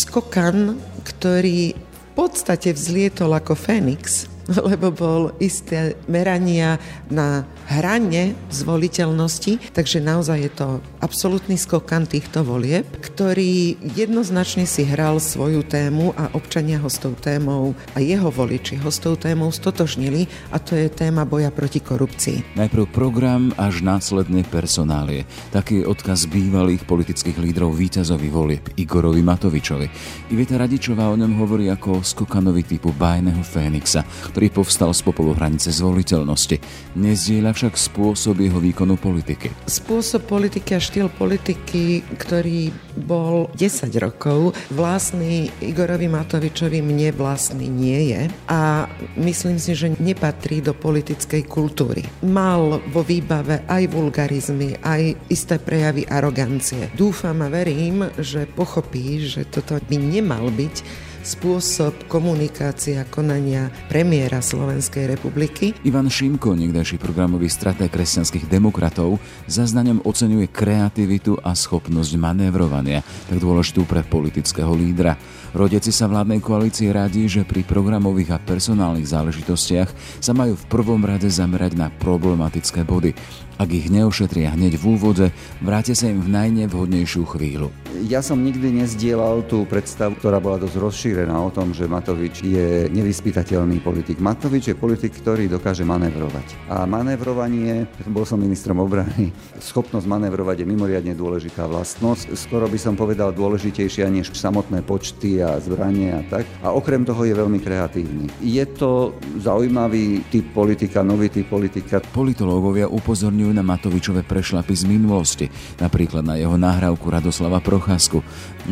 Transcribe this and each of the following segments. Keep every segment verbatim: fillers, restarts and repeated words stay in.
skokan, ktorý v podstate vzlietol ako Fénix, lebo bol isté merania na hrane zvoliteľnosti, takže naozaj je to absolútny skokan týchto volieb, ktorý jednoznačne si hral svoju tému a občania ho s tou témou a jeho voliči ho s tou témou stotožnili, a to je téma boja proti korupcii. Najprv program, až následne personálie. Taký je odkaz bývalých politických lídrov víťazovi volieb Igorovi Matovičovi. Iveta Radičová o ňom hovorí ako o skokanovi typu bájneho Fénixa, ktorý povstal z popolu hranice zvoliteľnosti. Nezdieľa však spôsob jeho výkonu politiky. Spôsob politiky a štýl politiky, ktorý bol desať rokov, vlastný Igorovi Matovičovi, mne vlastný nie je a myslím si, že nepatrí do politickej kultúry. Mal vo výbave aj vulgarizmy, aj isté prejavy arogancie. Dúfam a verím, že pochopí, že toto by nemal byť spôsob komunikácie a konania premiéra Slovenskej republiky. Ivan Šimko, niekdajší programový stratég kresťanských demokratov, za znaním oceňuje kreativitu a schopnosť manévrovania, tak dôležitú pre politického lídra. Rodeci sa vládnej koalícii radí, že pri programových a personálnych záležitostiach sa majú v prvom rade zamerať na problematické body. Ak ich neošetria hneď v úvode, vráte sa im v najnevhodnejšiu chvíľu. Ja som nikdy nezdielal tú predstavu, ktorá bola dosť rozšírená o tom, že Matovič je nevyspytateľný politik. Matovič je politik, ktorý dokáže manévrovať. A manévrovanie, bol som ministrom obrany, schopnosť manévrovať je mimoriadne dôležitá vlastnosť. Skoro by som povedal dôležitejšia než samotné počty a zbranie a tak. A okrem toho je veľmi kreatívny. Je to zaujímavý typ politika, nový typ politika. Politológovia upozorňujú na Matovičové prešľapy z minulosti, napríklad na jeho nahrávku Radoslava Procházku.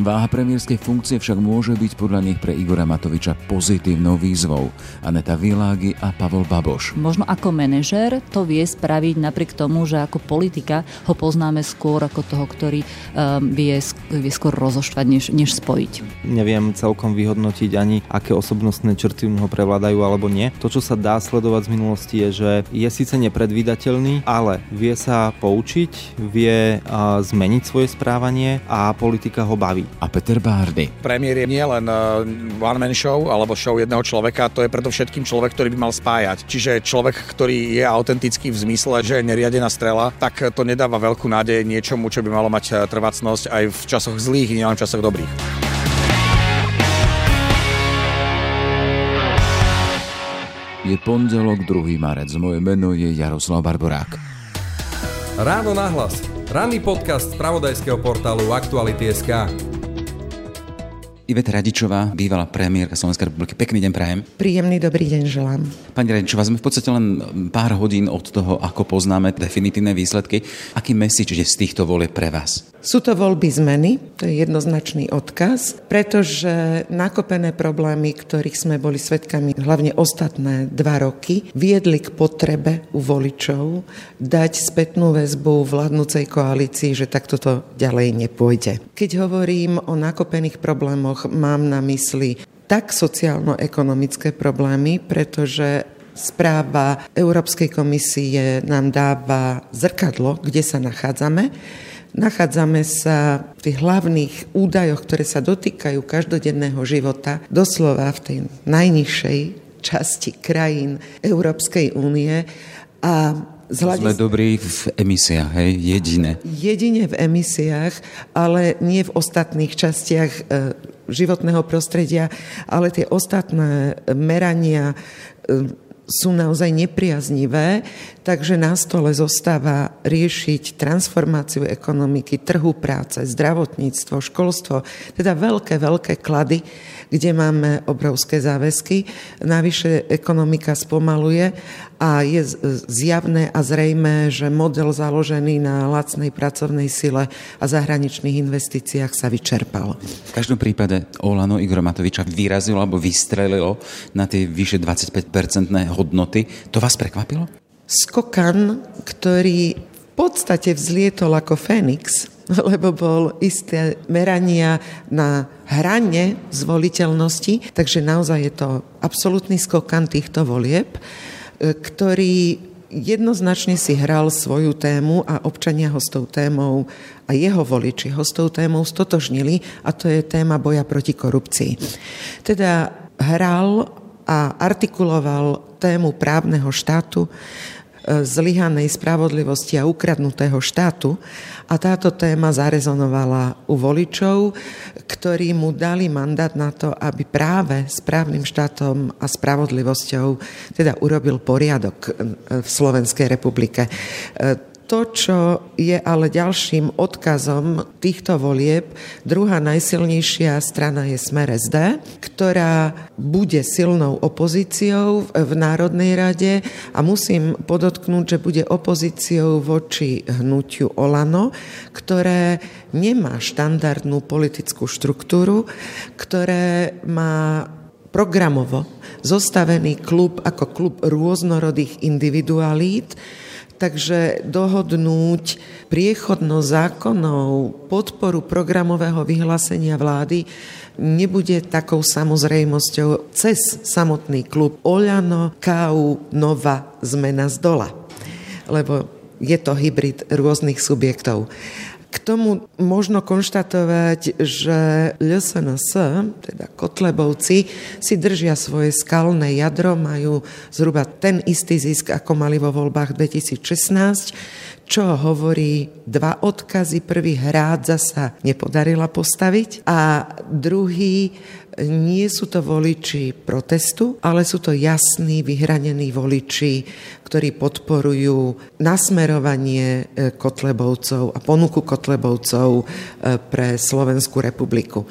Váha premiérskej funkcie však môže byť podľa nich pre Igora Matoviča pozitívnou výzvou. Aneta Világi a Pavol Baboš. Možno ako manažér to vie spraviť napriek tomu, že ako politika ho poznáme skôr ako toho, ktorý um, vie, vie skôr rozoštvať, než, než spojiť. Neviem celkom vyhodnotiť ani, aké osobnostné črty mu ho prevládajú alebo nie. To, čo sa dá sledovať z minulosti, je, že je síce nepredvídateľný, ale vie sa poučiť, vie zmeniť svoje správanie a politika ho baví. A Peter Bárdy. Premiér je nielen one man show alebo show jedného človeka, to je predovšetkým človek, ktorý by mal spájať. Čiže človek, ktorý je autentický v zmysle, že je neriadená strela, tak to nedáva veľkú nádej niečomu, čo by malo mať trvácnosť aj v časoch zlých, nielen v časoch dobrých. Je pondelok, druhý marec. Moje meno je Jaroslav Barborák. Ráno nahlas. Ranný podcast z spravodajského portálu Aktuality.sk. Iveta Radičová, bývalá premiérka Slovenskej republiky. Pekný deň prajem. Príjemný dobrý deň želám. Pani Radičová, sme v podstate len pár hodín od toho, ako poznáme definitívne výsledky. Aký message je z týchto volieb pre vás? Sú to voľby zmeny, to je jednoznačný odkaz, pretože nakopené problémy, ktorých sme boli svedkami hlavne ostatné dva roky, viedli k potrebe u voličov dať spätnú väzbu vládnucej koalícii, že takto to ďalej nepôjde. Keď hovorím o nakopených problémoch, mám na mysli tak sociálno-ekonomické problémy, pretože správa Európskej komisie nám dáva zrkadlo, kde sa nachádzame. Nachádzame sa v tých hlavných údajoch, ktoré sa dotýkajú každodenného života, doslova v tej najnižšej časti krajín Európskej únie a Hľadis... Sme dobrí v emisiách, hej? Jedine. Jedine v emisiách, ale nie v ostatných častiach e, životného prostredia, ale tie ostatné merania e, sú naozaj nepriaznivé, takže na stole zostáva riešiť transformáciu ekonomiky, trhu práce, zdravotníctvo, školstvo, teda veľké, veľké klady, kde máme obrovské záväzky. Navyše ekonomika spomaluje a je zjavné a zrejmé, že model založený na lacnej pracovnej sile a zahraničných investíciách sa vyčerpal. V každom prípade Olano Igora Matoviča vyrazilo alebo vystrelilo na tie vyše dvadsaťpäť percent hodnoty. To vás prekvapilo? Skokan, ktorý v podstate vzlietol ako Fénix, lebo bol isté merania na hrane zvoliteľnosti, takže naozaj je to absolútny skokan týchto volieb, ktorý jednoznačne si hral svoju tému a občania ho s tou témou a jeho voliči ho s tou témou stotožnili, a to je téma boja proti korupcii. Teda hral a artikuloval tému právneho štátu, zlyhanej spravodlivosti a ukradnutého štátu, a táto téma zarezonovala u voličov, ktorí mu dali mandát na to, aby práve s právnym štátom a spravodlivosťou teda urobil poriadok v Slovenskej republike. To, čo je ale ďalším odkazom týchto volieb, druhá najsilnejšia strana je Smer es dé, ktorá bude silnou opozíciou v Národnej rade, a musím podotknúť, že bude opozíciou voči hnutiu Olano, ktoré nemá štandardnú politickú štruktúru, ktoré má programovo zostavený klub ako klub rôznorodých individualít. Takže dohodnúť priechodnosť zákonov, podporu programového vyhlásenia vlády nebude takou samozrejmosťou cez samotný klub Oľano, ká ú, Nova, Zmena z dola. Lebo je to hybrid rôznych subjektov. K tomu možno konštatovať, že ĽSNS, teda Kotlebovci, si držia svoje skalné jadro, majú zhruba ten istý zisk, ako mali vo voľbách dvetisícšestnásť, čo hovorí dva odkazy. Prvý, Hrádza sa nepodarila postaviť, a druhý, nie sú to voliči protestu, ale sú to jasní, vyhranení voliči, ktorí podporujú nasmerovanie Kotlebovcov a ponuku Kotlebovcov pre Slovenskú republiku.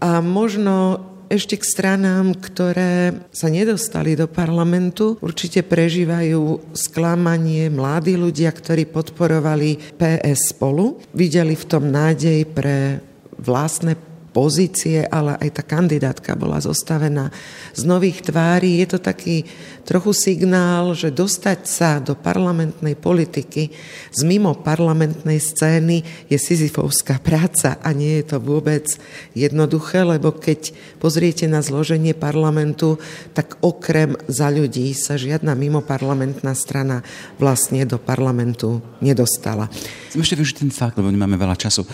A možno ešte k stranám, ktoré sa nedostali do parlamentu, určite prežívajú sklamanie mladí ľudia, ktorí podporovali pé es spolu. Videli v tom nádej pre vlastné pozície, ale aj tá kandidátka bola zostavená z nových tvári. Je to taký trochu signál, že dostať sa do parlamentnej politiky z mimo parlamentnej scény je sizifovská práca, a nie je to vôbec jednoduché, lebo keď pozriete na zloženie parlamentu, tak okrem Za ľudí sa žiadna mimoparlamentná strana vlastne do parlamentu nedostala. Chcem ešte využiť ten fakt, lebo nemáme veľa času.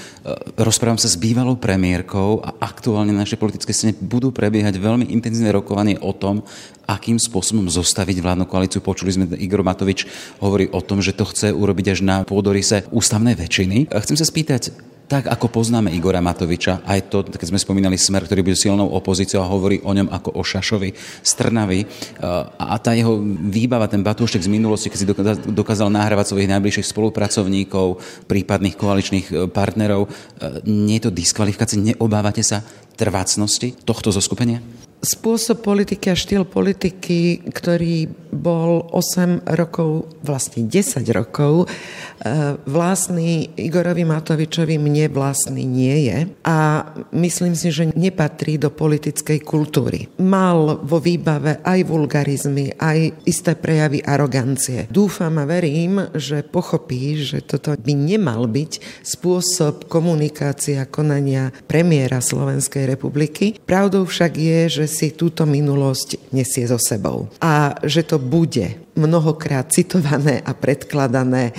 Rozprávam sa s bývalou premiérkou a aktuálne na našej politické scéne budú prebiehať veľmi intenzívne rokovanie o tom, akým spôsobom zostaviť vládnu koalíciu. Počuli sme, Igor Matovič hovorí o tom, že to chce urobiť až na pôdoryse ústavnej väčšiny. Chcem sa spýtať, tak ako poznáme Igora Matoviča, aj to, keď sme spomínali Smer, ktorý bude silnou opozíciou a hovorí o ňom ako o Šašovi z Trnavy, a tá jeho výbava, ten batúštek z minulosti, keď si dokázal nahrávať svojich najbližších spolupracovníkov, prípadných koaličných partnerov, nie je to diskvalifikácia? Neobávate sa trvácnosti tohto zoskupenia? Spôsob politiky a štýl politiky, ktorý bol osem rokov, vlastne desať rokov, vlastný Igorovi Matovičovi mne vlastný nie je, a myslím si, že nepatrí do politickej kultúry. Mal vo výbave aj vulgarizmy, aj isté prejavy arogancie. Dúfam a verím, že pochopí, že toto by nemal byť spôsob komunikácie a konania premiéra Slovenskej republiky. Pravdou však je, že si túto minulosť nesie so sebou a že to bude mnohokrát citované a predkladané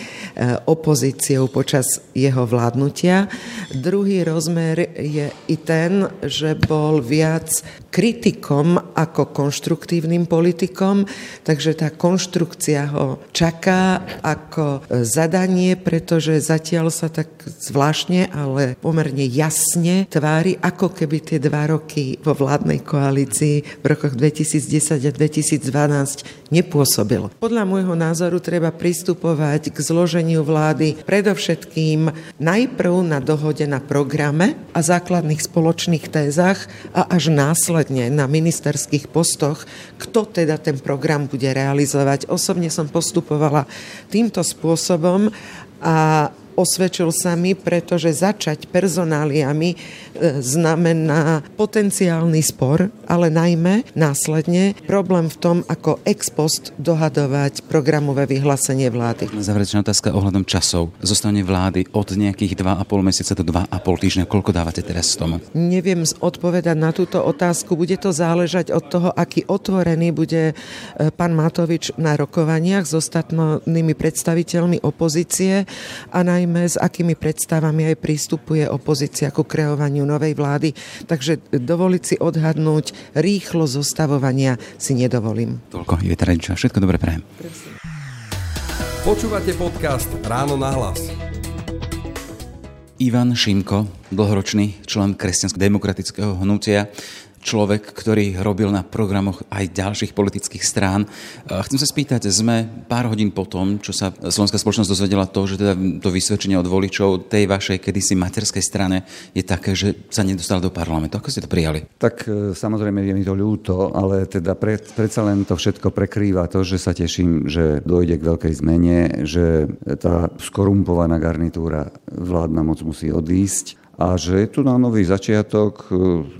opozíciou počas jeho vládnutia. Druhý rozmer je i ten, že bol viac kritikom ako konštruktívnym politikom, takže tá konštrukcia ho čaká ako zadanie, pretože zatiaľ sa tak zvláštne, ale pomerne jasne tvári, ako keby tie dva roky vo vládnej koalícii v rokoch dvetisícdesať a dvetisícdvanásť nepôsobil. Podľa môjho názoru treba pristupovať k zloženiu vlády predovšetkým najprv na dohode na programe a základných spoločných tézach, a až následne na ministerských postoch, kto teda ten program bude realizovať. Osobne som postupovala týmto spôsobom a Osvedčil sa mi, pretože začať personáliami znamená potenciálny spor, ale najmä následne problém v tom, ako ex post dohadovať programové vyhlásenie vlády. Záverečná otázka ohľadom časov. Zostane vlády od nejakých dva a pol mesiaca do dva a pol týždňa. Koľko dávate teraz tomu? Neviem odpovedať na túto otázku. Bude to záležať od toho, aký otvorený bude pán Matovič na rokovaniach s ostatnými predstaviteľmi opozície a najmä s akými predstavami aj prístupuje opozícia ku kreovaniu novej vlády. Takže dovoliť si odhadnúť rýchlo zostavovania si nedovolím. Toľko, Iveta Radičová. Všetko dobre prajem. Počúvate podcast Ráno na hlas. Ivan Šimko, dlhoročný člen kresťansko-demokratického hnutia, človek, ktorý robil na programoch aj ďalších politických strán. Chcem sa spýtať, sme pár hodín po tom, čo sa slovenská spoločnosť dozvedela to, že teda to vysvedčenie od voličov tej vašej kedysi materskej strane je také, že sa nedostalo do parlamentu. Ako ste to prijali? Tak samozrejme je mi to ľúto, ale teda pred, predsa len to všetko prekrýva to, že sa teším, že dojde k veľkej zmene, že tá skorumpovaná garnitúra vládna moc musí odísť. A že je tu na nový začiatok,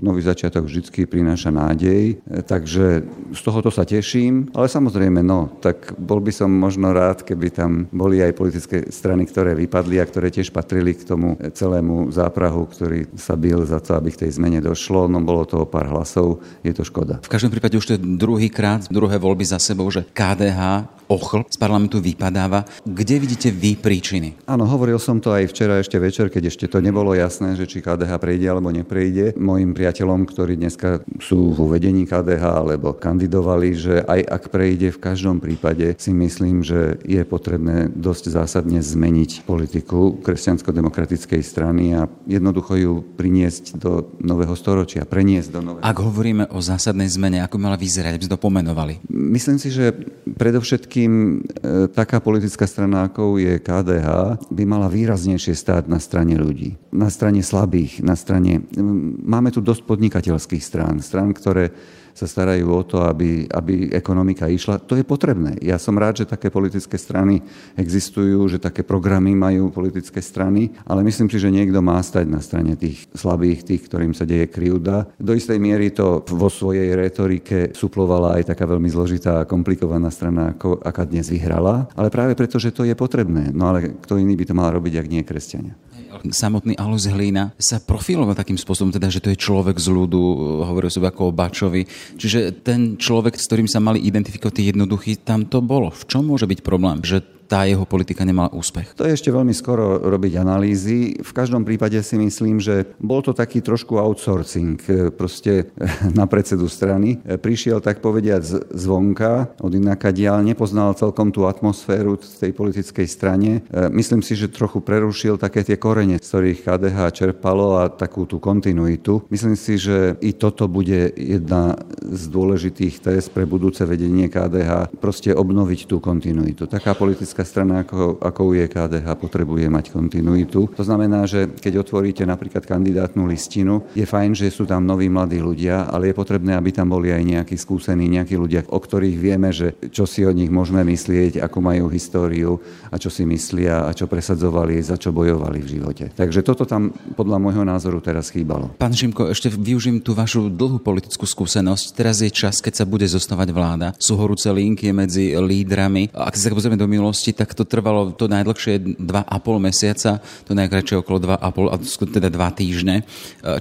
nový začiatok vždy prináša nádej, takže z tohoto sa teším, ale samozrejme, no, tak bol by som možno rád, keby tam boli aj politické strany, ktoré vypadli a ktoré tiež patrili k tomu celému záprahu, ktorý sa bil za to, aby k tej zmene došlo, no bolo toho pár hlasov, je to škoda. V každom prípade už to je druhý krát, druhé voľby za sebou, že ká dé há ochl z parlamentu vypadáva. Kde vidíte vy príčiny? Áno, hovoril som to aj včera ešte večer, keď ešte to nebolo jasné, že či ká dé há prejde alebo neprejde. Mojim priateľom, ktorí dneska sú vo vedení ká dé há alebo kandidovali, že aj ak prejde, v každom prípade si myslím, že je potrebné dosť zásadne zmeniť politiku kresťansko-demokratickej strany a jednoducho ju priniesť do nového storočia, preniesť do nového. Ak hovoríme o zásadnej zmene, ako mala vyzerať, aby sme to pomenovali? Myslím si, že predovšetkým Kým e, taká politická strana, ako je ká dé há, by mala výraznejšie stáť na strane ľudí, na strane slabých, na strane... M, máme tu dosť podnikateľských strán, strán, ktoré sa starajú o to, aby, aby ekonomika išla. To je potrebné. Ja som rád, že také politické strany existujú, že také programy majú politické strany, ale myslím si, že niekto má stať na strane tých slabých, tých, ktorým sa deje krivda. Do istej miery to vo svojej retorike suplovala aj taká veľmi zložitá a komplikovaná strana, ako, aká dnes vyhrala, ale práve preto, že to je potrebné. No ale kto iný by to mal robiť, ak nie kresťania? Samotný Alois Hlina sa profiloval takým spôsobom, teda, že to je človek z ľudu, hovorí o sebe ako o Bačovi. Čiže ten človek, s ktorým sa mali identifikovať jednoduchý, tam to bolo. V čom môže byť problém, že tá jeho politika nemala úspech? To je ešte veľmi skoro robiť analýzy. V každom prípade si myslím, že bol to taký trošku outsourcing. Proste na predsedu strany. Prišiel, tak povediať, zvonka, od inakadiaľ, nepoznal celkom tú atmosféru v tej politickej strane. Myslím si, že trochu prerušil také tie korene, z ktorých ká dé há čerpalo a takú tú kontinuitu. Myslím si, že i toto bude jedna z dôležitých test pre budúce vedenie ká dé há. Proste obnoviť tú kontinuitu. Taká politická strana, ako, ako je ká dé há, potrebuje mať kontinuitu. To znamená, že keď otvoríte napríklad kandidátnu listinu, je fajn, že sú tam noví mladí ľudia, ale je potrebné, aby tam boli aj nejakí skúsení, nejakí ľudia, o ktorých vieme, že čo si o nich môžeme myslieť, ako majú históriu a čo si myslia a čo presadzovali, za čo bojovali v živote. Takže toto tam podľa môjho názoru teraz chýbalo. Pán Šimko, ešte využijem tú vašu dlhú politickú skúsenosť. Teraz je čas, keď sa bude zostavať vláda. Sú horúce linky medzi lídrami. Ak sa pozrieme do minulosti, tak to trvalo to najdlhšie dva a pol mesiaca, to najkračšie okolo dva a pol, teda dva týždne.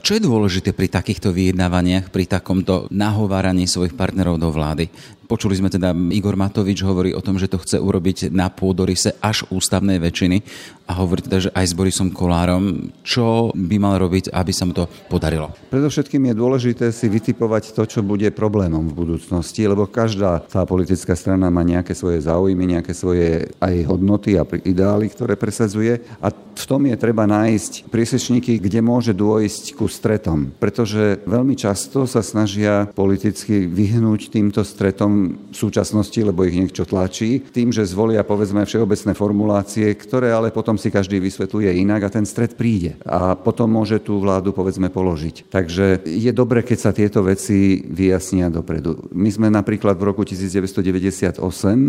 Čo je dôležité pri takýchto vyjednávaniach, pri takomto nahováraní svojich partnerov do vlády? Počuli sme teda, Igor Matovič hovorí o tom, že to chce urobiť na pôdoryse až ústavnej väčšiny a hovorí teda, že aj s Borisom Kolárom, čo by mal robiť, aby sa mu to podarilo? Predovšetkým je dôležité si vytipovať to, čo bude problémom v budúcnosti, lebo každá tá politická strana má nejaké svoje záujmy, nejaké svoje aj hodnoty a ideály, ktoré presadzuje a v tom je treba nájsť prísečníky, kde môže dôjsť ku stretom, pretože veľmi často sa snažia politicky vyhnúť týmto stretom význam v súčasnosti, lebo ich niekto tlačí, tým, že zvolia povedzme všeobecné formulácie, ktoré ale potom si každý vysvetľuje inak a ten stret príde. A potom môže tú vládu povedzme položiť. Takže je dobre, keď sa tieto veci vyjasnia dopredu. My sme napríklad v roku devätnásťstodeväťdesiatosem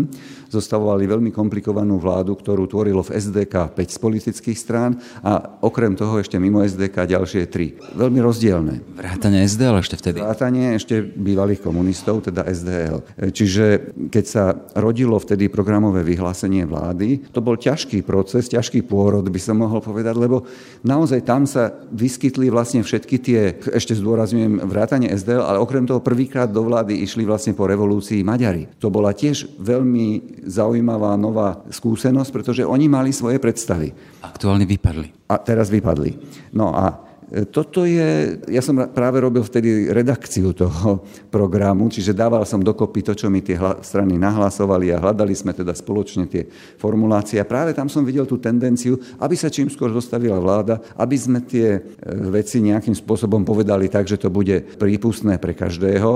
zostavovali veľmi komplikovanú vládu, ktorú tvorilo v es dé ká päť z politických strán a okrem toho ešte mimo es dé ká ďalšie tri. Veľmi rozdielne. Vrátane es dé el ešte vtedy. Vrátane ešte bývalých komunistov, teda es dé el. Čiže keď sa rodilo vtedy programové vyhlásenie vlády, to bol ťažký proces, ťažký pôrod by som mohol povedať, lebo naozaj tam sa vyskytli vlastne všetky tie, ešte zdôrazňujem, vrátane es dé el, ale okrem toho prvýkrát do vlády išli vlastne po revolúcii Maďari. To bola tiež veľmi zaujímavá nová skúsenosť, pretože oni mali svoje predstavy. Aktuálne vypadli. A teraz vypadli. No a toto je, ja som práve robil vtedy redakciu toho programu, čiže dával som dokopy to, čo mi tie strany nahlasovali a hľadali sme teda spoločne tie formulácie. A práve tam som videl tú tendenciu, aby sa čím skôr zostavila vláda, aby sme tie veci nejakým spôsobom povedali tak, že to bude prípustné pre každého.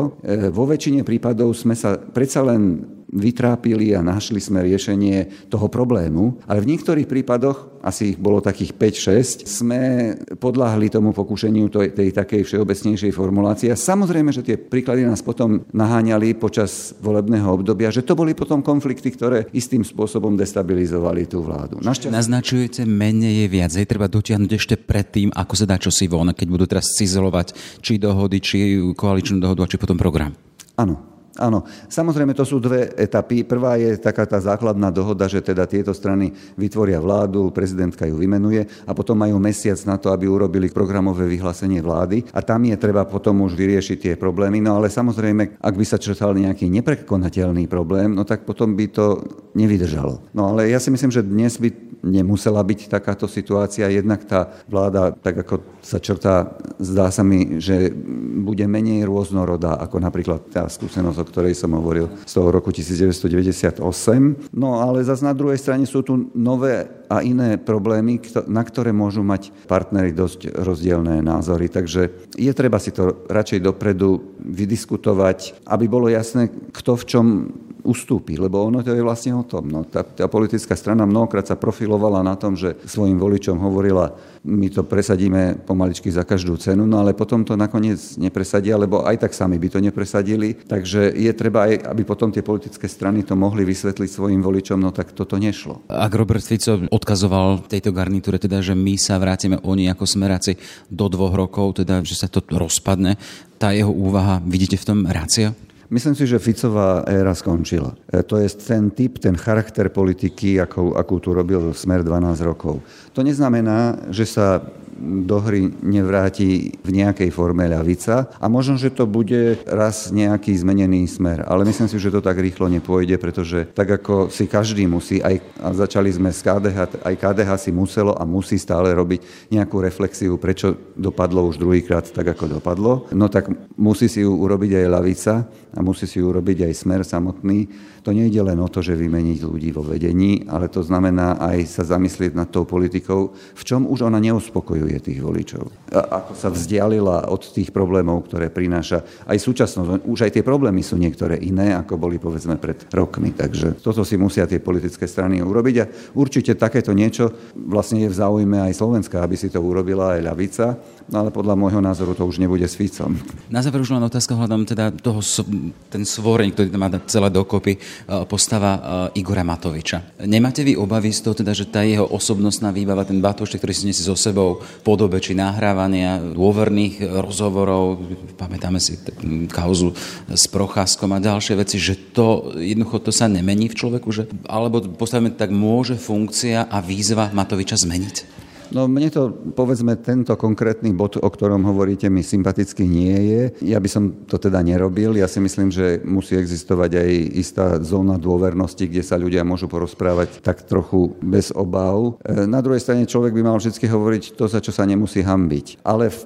Vo väčšine prípadov sme sa predsa len vytrápili a našli sme riešenie toho problému, ale v niektorých prípadoch, asi ich bolo takých päť šesť, sme podľahli tomu pokúšeniu tej, tej takej všeobecnejšej formulácie. A samozrejme, že tie príklady nás potom naháňali počas volebného obdobia, že to boli potom konflikty, ktoré istým spôsobom destabilizovali tú vládu. Našťastie... Naznačujete, menej je viac. Je treba dotiahnuť ešte predtým, ako sa dá čosi von, keď budú teraz cizelovať či dohody, či koaličnú dohodu, či potom program. Áno. Áno, samozrejme, to sú dve etapy. Prvá je taká tá základná dohoda, že teda tieto strany vytvoria vládu, prezidentka ju vymenuje a potom majú mesiac na to, aby urobili programové vyhlásenie vlády a tam je treba potom už vyriešiť tie problémy. No ale samozrejme, ak by sa črtal nejaký neprekonateľný problém, no tak potom by to nevydržalo. No ale ja si myslím, že dnes by nemusela byť takáto situácia. Jednak tá vláda, tak ako sa črtá, zdá sa mi, že bude menej rôznorodá, ako napríklad tá skúsenosť, o ktorej som hovoril, z toho roku devätnásťstodeväťdesiatosem. No ale zase na druhej strane sú tu nové a iné problémy, na ktoré môžu mať partneri dosť rozdielne názory. Takže je treba si to radšej dopredu vydiskutovať, aby bolo jasné, kto v čom ustúpi, lebo ono to je vlastne o tom. No, tá, tá politická strana mnohokrát sa profilovala na tom, že svojim voličom hovorila, my to presadíme pomaličky za každú cenu, no ale potom to nakoniec nepresadia, lebo aj tak sami by to nepresadili. Takže je treba aj, aby potom tie politické strany to mohli vysvetliť svojim voličom, no tak toto nešlo. Ak Robert Fico odkazoval tejto garnitúre, teda, že my sa vrátime oni ako smeráci do dvoch rokov, teda, že sa to rozpadne, tá jeho úvaha, vidíte v tom rácio? Myslím si, že Ficová éra skončila. To je ten typ, ten charakter politiky, akú, akú tu robil Smer dvanásť rokov. To neznamená, že sa do hry nevráti v nejakej forme ľavica a možno, že to bude raz nejaký zmenený Smer, ale myslím si, že to tak rýchlo nepôjde, pretože tak ako si každý musí, aj a začali sme s ká dé há, aj ká dé há si muselo a musí stále robiť nejakú reflexiu, prečo dopadlo už druhýkrát tak, ako dopadlo, no tak musí si ju urobiť aj ľavica a musí si ju urobiť aj Smer samotný. To nejde len o to, že vymeniť ľudí vo vedení, ale to znamená aj sa zamyslieť nad tou politikou, v čom už ona neuspokojuje tých voličov. A ako sa vzdialila od tých problémov, ktoré prináša aj súčasnosť. Už aj tie problémy sú niektoré iné, ako boli povedzme pred rokmi. Takže toto si musia tie politické strany urobiť a určite takéto niečo vlastne je v záujme aj Slovenska, aby si to urobila aj ľavica, no ale podľa môjho názoru to už nebude s Ficom. Na záver už len otázka hľadám teda toho, ten svoreň, ktorý má celé dokopy, postava Igora Matoviča. Nemáte vy obavy z toho, teda, že tá jeho osobnostná výbava, ten batoštek, ktorý si nesie so sebou, podobe či nahrávania dôverných rozhovorov, pamätáme si kauzu s Procházkom a ďalšie veci, že to jednoducho to sa nemení v človeku, že, alebo postavíme tak, môže funkcia a výzva Matoviča zmeniť? No mne to, povedzme, tento konkrétny bod, o ktorom hovoríte, mi sympaticky nie je. Ja by som to teda nerobil. Ja si myslím, že musí existovať aj istá zóna dôvernosti, kde sa ľudia môžu porozprávať tak trochu bez obav. Na druhej strane človek by mal vždy hovoriť to, za čo sa nemusí hanbiť. Ale v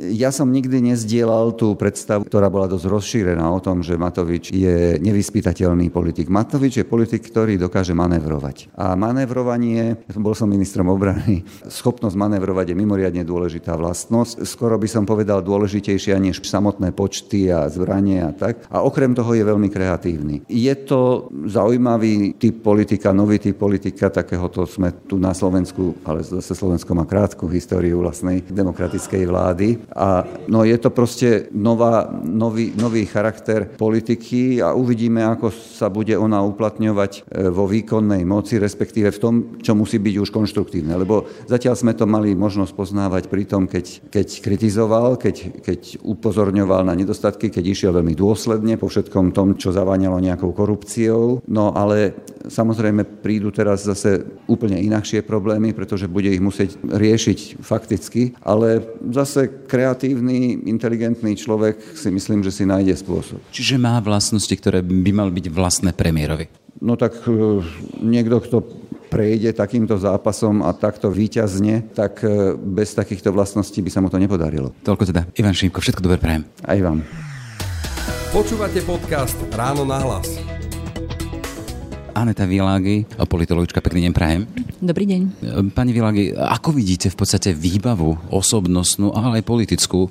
Ja som nikdy nezdielal tú predstavu, ktorá bola dosť rozšírená o tom, že Matovič je nevyspytateľný politik. Matovič je politik, ktorý dokáže manévrovať. A manévrovanie, bol som ministrom obrany, schopnosť manévrovať je mimoriadne dôležitá vlastnosť. Skoro by som povedal dôležitejšia než samotné počty a zbranie a tak. A okrem toho je veľmi kreatívny. Je to zaujímavý typ politika, nový typ politika, takéhoto sme tu na Slovensku, ale zase Slovensko má krátku históriu vlastnej demokratickej vlády. A no je to proste nová, nový, nový charakter politiky a uvidíme, ako sa bude ona uplatňovať vo výkonnej moci, respektíve v tom, čo musí byť už konštruktívne. Lebo zatiaľ sme to mali možnosť poznávať pri tom, keď, keď kritizoval, keď, keď upozorňoval na nedostatky, keď išiel veľmi dôsledne po všetkom tom, čo zaváňalo nejakou korupciou. No ale samozrejme prídu teraz zase úplne inakšie problémy, pretože bude ich musieť riešiť fakticky, ale zase kreatívny, inteligentný človek si myslím, že si nájde spôsob. Čiže má vlastnosti, ktoré by mal byť vlastné premiérovi? No tak niekto, kto prejde takýmto zápasom a takto víťazne, tak bez takýchto vlastností by sa mu to nepodarilo. Toľko teda. Ivan Šimko, všetko dobre prajem. Aj vám. Počúvate podcast Ráno na hlas. Aneta Világi, politologička, pekný deň prajem. Dobrý deň. Pani Világi, ako vidíte v podstate výbavu osobnostnú, ale aj politickú e,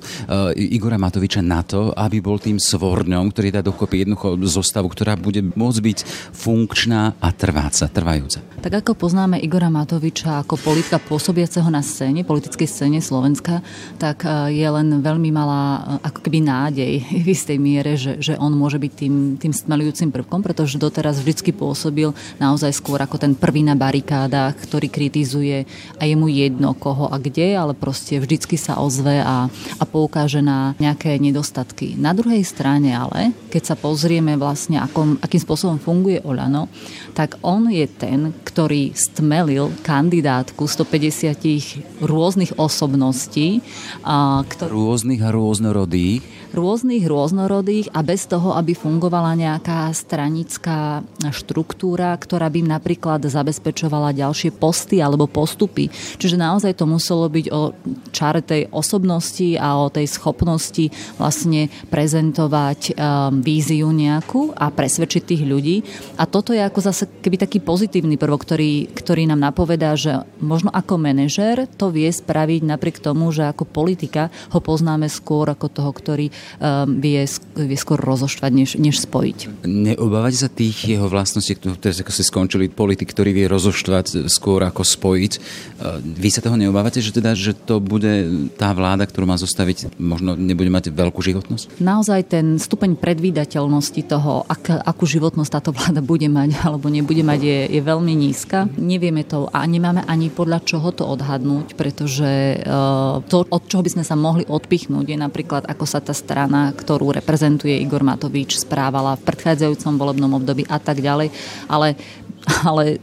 Igora Matoviča na to, aby bol tým svorňom, ktorý dá dokopy jednu zostavu, ktorá bude môcť byť funkčná a trváca, trvajúca? Tak ako poznáme Igora Matoviča ako politika pôsobiaceho na scéne, politickej scéne Slovenska, tak je len veľmi malá ako keby nádej v istej miere, že, že on môže byť tým, tým stmelujúcim prvkom, pretože doteraz vždycky pôsobí naozaj skôr ako ten prvý na barikádach, ktorý kritizuje a je mu jedno koho a kde, ale proste vždycky sa ozve a, a poukáže na nejaké nedostatky. Na druhej strane ale, keď sa pozrieme vlastne akom, akým spôsobom funguje Olano, tak on je ten, ktorý stmelil kandidátku stopäťdesiat rôznych osobností. A ktor- rôznych a rôznorodých. Rôznych, rôznorodých a bez toho, aby fungovala nejaká stranická štruktúra, ktorá by napríklad zabezpečovala ďalšie posty alebo postupy. Čiže naozaj to muselo byť o čare tej osobnosti a o tej schopnosti vlastne prezentovať um, víziu nejakú a presvedčiť tých ľudí. A toto je ako zase keby taký pozitívny prvok, ktorý, ktorý nám napovedá, že možno ako manažér to vie spraviť napriek tomu, že ako politika ho poznáme skôr ako toho, ktorý Vie, vie skôr rozoštvať, než, než spojiť. Neobávať sa tých jeho vlastností, ktoré si skončili, politik, ktorý vie rozoštvať skôr ako spojiť. Vy sa toho neobávate, že teda, že to bude tá vláda, ktorú má zostaviť, možno nebude mať veľkú životnosť? Naozaj ten stupeň predvídateľnosti toho, ak, akú životnosť táto vláda bude mať alebo nebude mať, je, je veľmi nízka. Nevieme to a nemáme ani podľa čoho to odhadnúť, pretože to, od čoho by sme sa mohli odpichnúť, je napríklad, ako sa tá strana, ktorú reprezentuje Igor Matovič, správala v predchádzajúcom volebnom období a tak ďalej. Ale, ale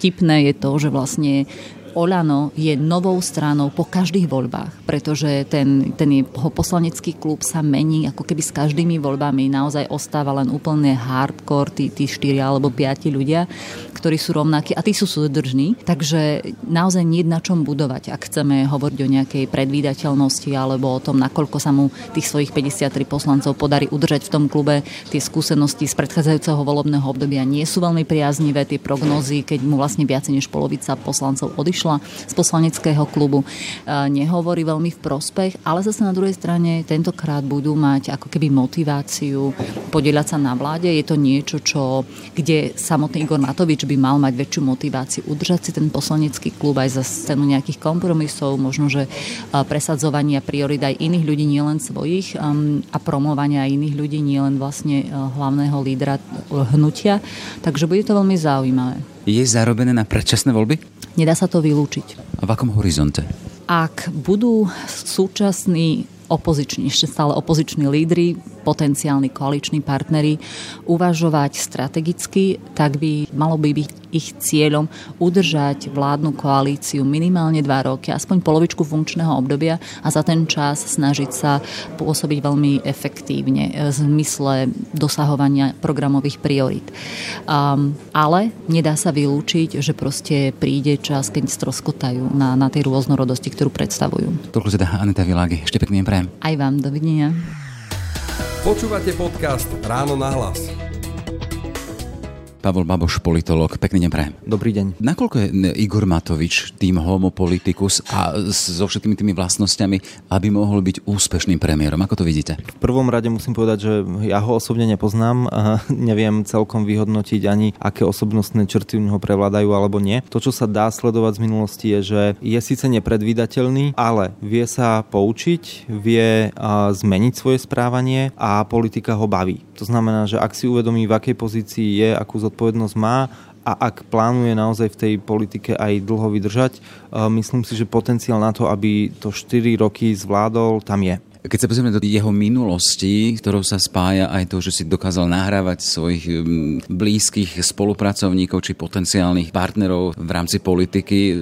vtipné je to, že vlastne Olano je novou stranou po každých voľbách, pretože ten, ten jeho poslanecký klub sa mení ako keby s každými voľbami. Naozaj ostáva len úplne hardcore tí, tí štyria alebo piati ľudia, ktorí sú rovnakí a tí sú súdržní. Takže naozaj nie je na čom budovať, ak chceme hovoriť o nejakej predvídateľnosti alebo o tom, nakoľko sa mu tých svojich päťdesiattri poslancov podarí udržať v tom klube. Tie skúsenosti z predchádzajúceho volebného obdobia nie sú veľmi priaznivé, tie prognózy, keď mu vlastne viac než polovica poslancov odišla z poslaneckého klubu, nehovorí veľmi v prospech, ale zase na druhej strane tentokrát budú mať ako keby motiváciu podieľať sa na vláde. Je to niečo, čo, kde samotný Igor Matovič by mal mať väčšiu motiváciu udržať si ten poslanecký klub aj za cenu nejakých kompromisov, možno, že presadzovania priorít aj iných ľudí, nielen svojich, a promovania aj iných ľudí, nielen vlastne hlavného lídra hnutia. Takže bude to veľmi zaujímavé. Je zarobené na predčasné voľby? Nedá sa to vylúčiť. A v akom horizonte? Ak budú súčasní opoziční, ešte stále opoziční lídri, potenciálni koaliční partneri uvažovať strategicky, tak by malo by byť ich cieľom udržať vládnu koalíciu minimálne dva roky, aspoň polovičku funkčného obdobia a za ten čas snažiť sa pôsobiť veľmi efektívne v zmysle dosahovania programových priorít. Um, ale nedá sa vylúčiť, že proste príde čas, keď stroskotajú na, na tej rôznorodosti, ktorú predstavujú. Toľko teda Aneta Világi. Ešte pekný deň prajem. Aj vám, dovidenia. Počúvate podcast Ráno na hlas. Pavol Baboš, politológ. Pekný deň prajem. Dobrý deň. Nakoľko je Igor Matovič tým homopolitikus a so všetkými tými vlastnosťami, aby mohol byť úspešným premiérom? Ako to vidíte? V prvom rade musím povedať, že ja ho osobne nepoznám. A neviem celkom vyhodnotiť ani, aké osobnostné črty u neho prevládajú alebo nie. To, čo sa dá sledovať z minulosti, je, že je síce nepredvídateľný, ale vie sa poučiť, vie zmeniť svoje správanie a politika ho baví. To znamená, že ak si uvedomí, v akej pozícii je, akú zodpovednosť má a ak plánuje naozaj v tej politike aj dlho vydržať, myslím si, že potenciál na to, aby to štyri roky zvládol, tam je. Keď sa pozrieme do jeho minulosti, ktorou sa spája aj to, že si dokázal nahrávať svojich blízkych spolupracovníkov či potenciálnych partnerov v rámci politiky,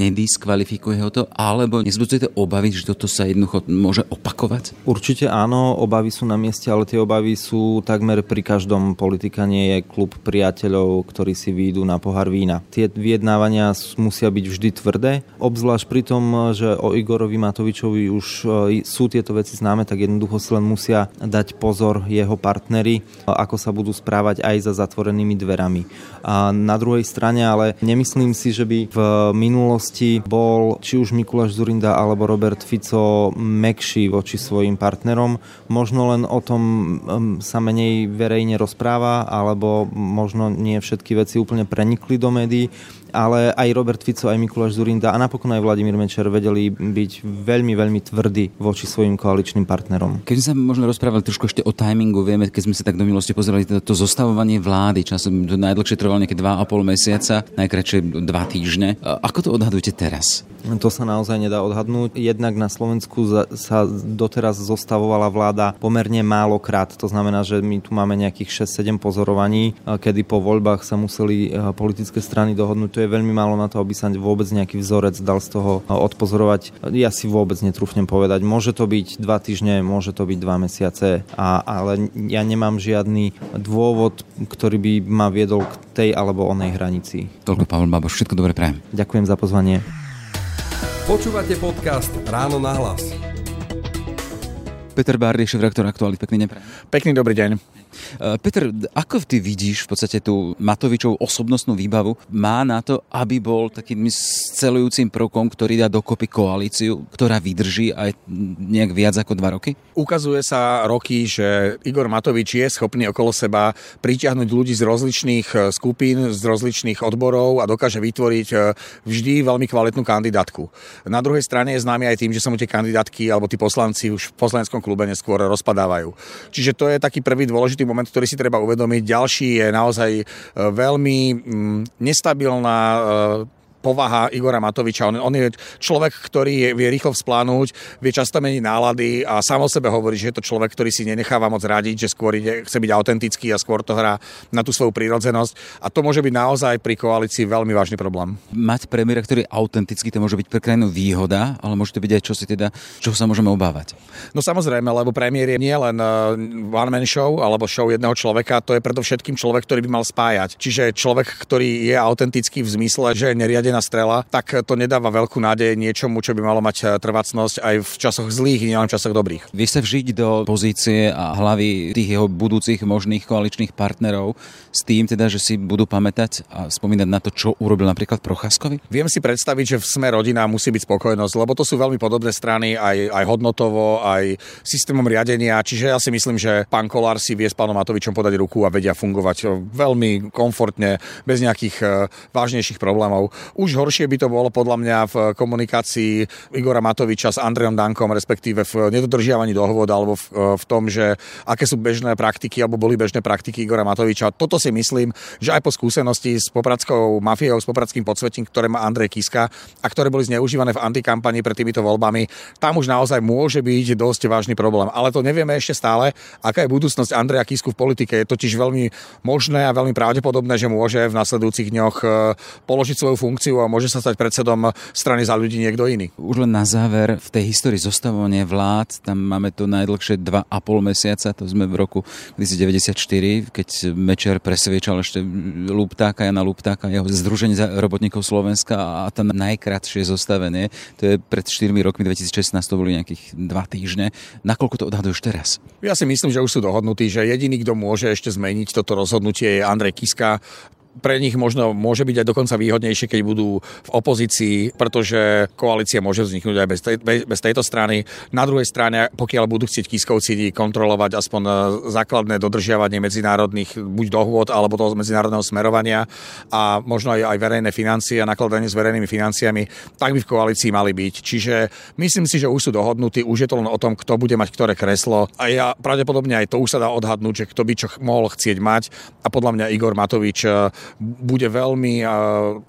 nediskvalifikuje ho to? Alebo nezbudzujete obavy, že toto sa jednoducho môže opakovať? Určite áno, obavy sú na mieste, ale tie obavy sú takmer pri každom. Politika nie je klub priateľov, ktorí si výjdu na pohár vína. Tie vyjednávania musia byť vždy tvrdé, obzvlášť pri tom, že o Igorovi Matovičovi už sú tieto veci známe, tak jednoducho si len musia dať pozor jeho partneri, ako sa budú správať aj za zatvorenými dverami. A na druhej strane, ale nemyslím si, že by v minulosti bol či už Mikuláš Dzurinda alebo Robert Fico mekší voči svojim partnerom. Možno len o tom sa menej verejne rozpráva, alebo možno nie všetky veci úplne prenikli do médií, ale aj Robert Fico, aj Mikuláš Dzurinda a napokon aj Vladimír Mečiar vedeli byť veľmi, veľmi tvrdí voči svojim koaličným partnerom. Keď sme sa možno rozprávali trošku ešte o timingu, vieme, keď sme sa tak do minulosti pozerali, to zostavovanie vlády, časom najdlhšie trvalo nejaké dva a pol mesiaca, najkratšie dva týždne. Ako to odhadujete teraz? To sa naozaj nedá odhadnúť. Jednak na Slovensku sa doteraz zostavovala vláda pomerne málokrát. To znamená, že my tu máme nejakých šesť sedem pozorovaní, kedy po voľbách sa museli politické strany dohodnúť. Je veľmi málo na to, aby sa vôbec nejaký vzorec dal z toho odpozorovať. Ja si vôbec netrúfnem povedať. Môže to byť dva týždne, môže to byť dva mesiace, a, ale ja nemám žiadny dôvod, ktorý by ma viedol k tej alebo onej hranici. Toľko Pavol Baboš, všetko dobre prajem. Ďakujem za pozvanie. Počúvate podcast Ráno na hlas. Peter Bárdy, šéfredaktor Aktualít, pekný deň prajem. Pekný dobrý deň. Peter, ako ty vidíš v podstate tú Matovičovú osobnostnú výbavu? Má na to, aby bol takým scelujúcim prvkom, ktorý dá dokopy koalíciu, ktorá vydrží aj nejak viac ako dva roky? Ukazuje sa roky, že Igor Matovič je schopný okolo seba pritiahnuť ľudí z rozličných skupín, z rozličných odborov a dokáže vytvoriť vždy veľmi kvalitnú kandidátku. Na druhej strane je známy aj tým, že sa mu tie kandidátky alebo tí poslanci už v poslaneckom klube neskôr rozpadávajú. Čiže to je taký prvý dôležitý moment, ktorý si treba uvedomiť. Ďalší je naozaj veľmi nestabilná povaha Igora Matoviča. On, on je človek, ktorý je, vie rýchlo vzplánúť, vie často meniť nálady a sám o sebe hovorí, že je to človek, ktorý si nenecháva moc radiť, že skôr ide, chce byť autentický a skôr to hrá na tú svoju prírodzenosť. A to môže byť naozaj pri koalícii veľmi vážny problém. Mať premiéra, ktorý je autentický, to môže byť pre krajinu výhoda, ale môže to byť aj čosi teda, čoho sa môžeme obávať. No samozrejme, lebo premiér je nie len one man show alebo show jedného človeka, to je predovšetkým človek, ktorý by mal spájať. Čiže človek, ktorý je autentický v zmysle, že neriadne na strela, tak to nedáva veľkú nádej niečomu, čo by malo mať trvácnosť aj v časoch zlých, nielen v časoch dobrých. Vie sa vžiť do pozície a hlavy tých jeho budúcich možných koaličných partnerov s tým teda, že si budú pamätať a spomínať na to, čo urobil napríklad Procházkovi? Viem si predstaviť, že v Sme rodina musí byť spokojnosť, lebo to sú veľmi podobné strany aj, aj hodnotovo, aj systémom riadenia, čiže ja si myslím, že pán Kolár si vie s pánom Matovičom podať ruku a vedia fungovať veľmi komfortne bez nejakých vážnejších problémov. Už horšie by to bolo podľa mňa v komunikácii Igora Matoviča s Andrejom Dankom, respektíve v nedodržiavaní dohôd alebo v, v tom, že aké sú bežné praktiky alebo boli bežné praktiky Igora Matoviča. Toto si myslím, že aj po skúsenosti s popradskou mafiou, s popradským podsvetím, ktoré má Andrej Kiska a ktoré boli zneužívané v antikampani pred týmito voľbami, tam už naozaj môže byť dosť vážny problém. Ale to nevieme ešte stále, aká je budúcnosť Andreja Kisku v politike. Je totiž veľmi možné a veľmi pravdepodobné, že môže v nasledujúcich dňoch položiť svoju funkciu a môže sa stať predsedom strany Za ľudí niekto iný. Už len na záver, v tej histórii zostavovania vlád, tam máme to najdlhšie dva a pol mesiaca, to sme v roku devätnásťstodeväťdesiatštyri, keď Mečiar presviečal ešte Luptáka, Jana Luptáka, jeho združenie robotníkov Slovenska a tam najkratšie zostavenie, to je pred štyrmi rokmi dvetisícšestnásť, to boli nejakých dva týždne. Nakoľko to odhaduješ teraz? Ja si myslím, že už sú dohodnutí, že jediný, kto môže ešte zmeniť toto rozhodnutie, je Andrej Kiska. Pre nich možno môže byť aj dokonca výhodnejšie, keď budú v opozícii, pretože koalícia môže vzniknúť aj bez, tej, bez tejto strany. Na druhej strane, pokiaľ budú chcieť Kiskovci kontrolovať aspoň základné dodržiavanie medzinárodných buď dohôd alebo toho medzinárodného smerovania a možno aj, aj verejné financie a nakladanie s verejnými financiami, tak by v koalícii mali byť. Čiže myslím si, že už sú dohodnutí, už je to len o tom, kto bude mať ktoré kreslo. A ja pravdepodobne aj to už sa dá odhadnúť, že kto by čo mohol chcieť mať. A podľa mňa Igor Matovič bude veľmi uh,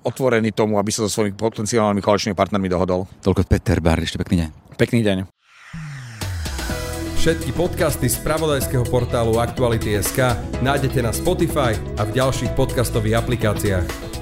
otvorený tomu, aby sa so svojimi potenciálnymi koaličnými partnermi dohodol. Toľko Peter Bárdy, ešte pekný deň. Pekný deň. Všetky podcasty z spravodajského portálu Aktuality bodka es ká nájdete na Spotify a v ďalších podcastových aplikáciách.